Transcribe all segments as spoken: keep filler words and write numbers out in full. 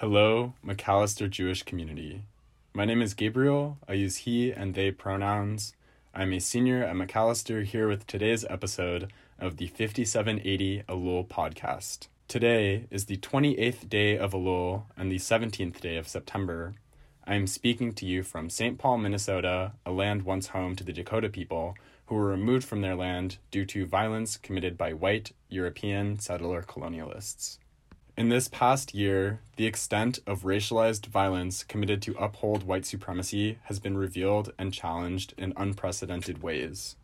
Hello, Macalester Jewish community. My name is Gabriel. I use he and they pronouns. I'm a senior at Macalester here with today's episode of the fifty-seven eighty Elul podcast. Today is the twenty-eighth day of Elul and the seventeenth day of September. I am speaking to you from Saint Paul, Minnesota, a land once home to the Dakota people who were removed from their land due to violence committed by white European settler colonialists. In this past year, the extent of racialized violence committed to uphold white supremacy has been revealed and challenged in unprecedented ways.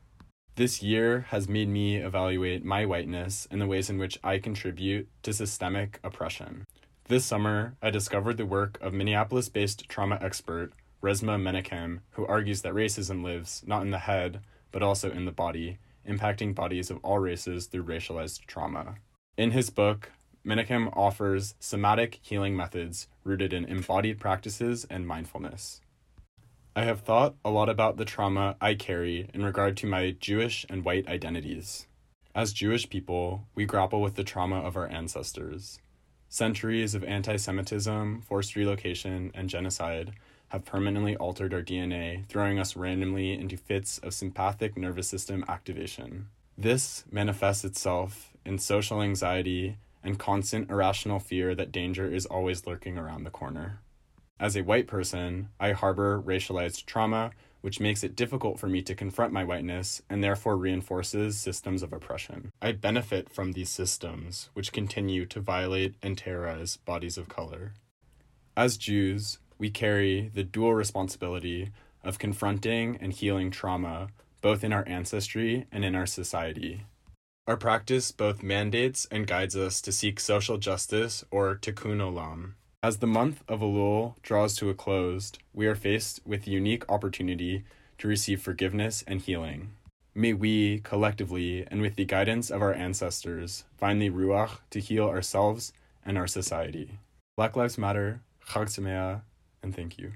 This year has made me evaluate my whiteness and the ways in which I contribute to systemic oppression. This summer, I discovered the work of Minneapolis-based trauma expert Resmaa Menakem, who argues that racism lives not in the head, but also in the body, impacting bodies of all races through racialized trauma. In his book, Minichem offers somatic healing methods rooted in embodied practices and mindfulness. I have thought a lot about the trauma I carry in regard to my Jewish and white identities. As Jewish people, we grapple with the trauma of our ancestors. Centuries of anti-Semitism, forced relocation, and genocide have permanently altered our D N A, throwing us randomly into fits of sympathetic nervous system activation. This manifests itself in social anxiety and constant irrational fear that danger is always lurking around the corner. As a white person, I harbor racialized trauma, which makes it difficult for me to confront my whiteness and therefore reinforces systems of oppression. I benefit from these systems, which continue to violate and terrorize bodies of color. As Jews, we carry the dual responsibility of confronting and healing trauma, both in our ancestry and in our society. Our practice both mandates and guides us to seek social justice, or tikkun olam. As the month of Elul draws to a close, we are faced with the unique opportunity to receive forgiveness and healing. May we, collectively, and with the guidance of our ancestors, find the ruach to heal ourselves and our society. Black Lives Matter, Chag Sameach, and thank you.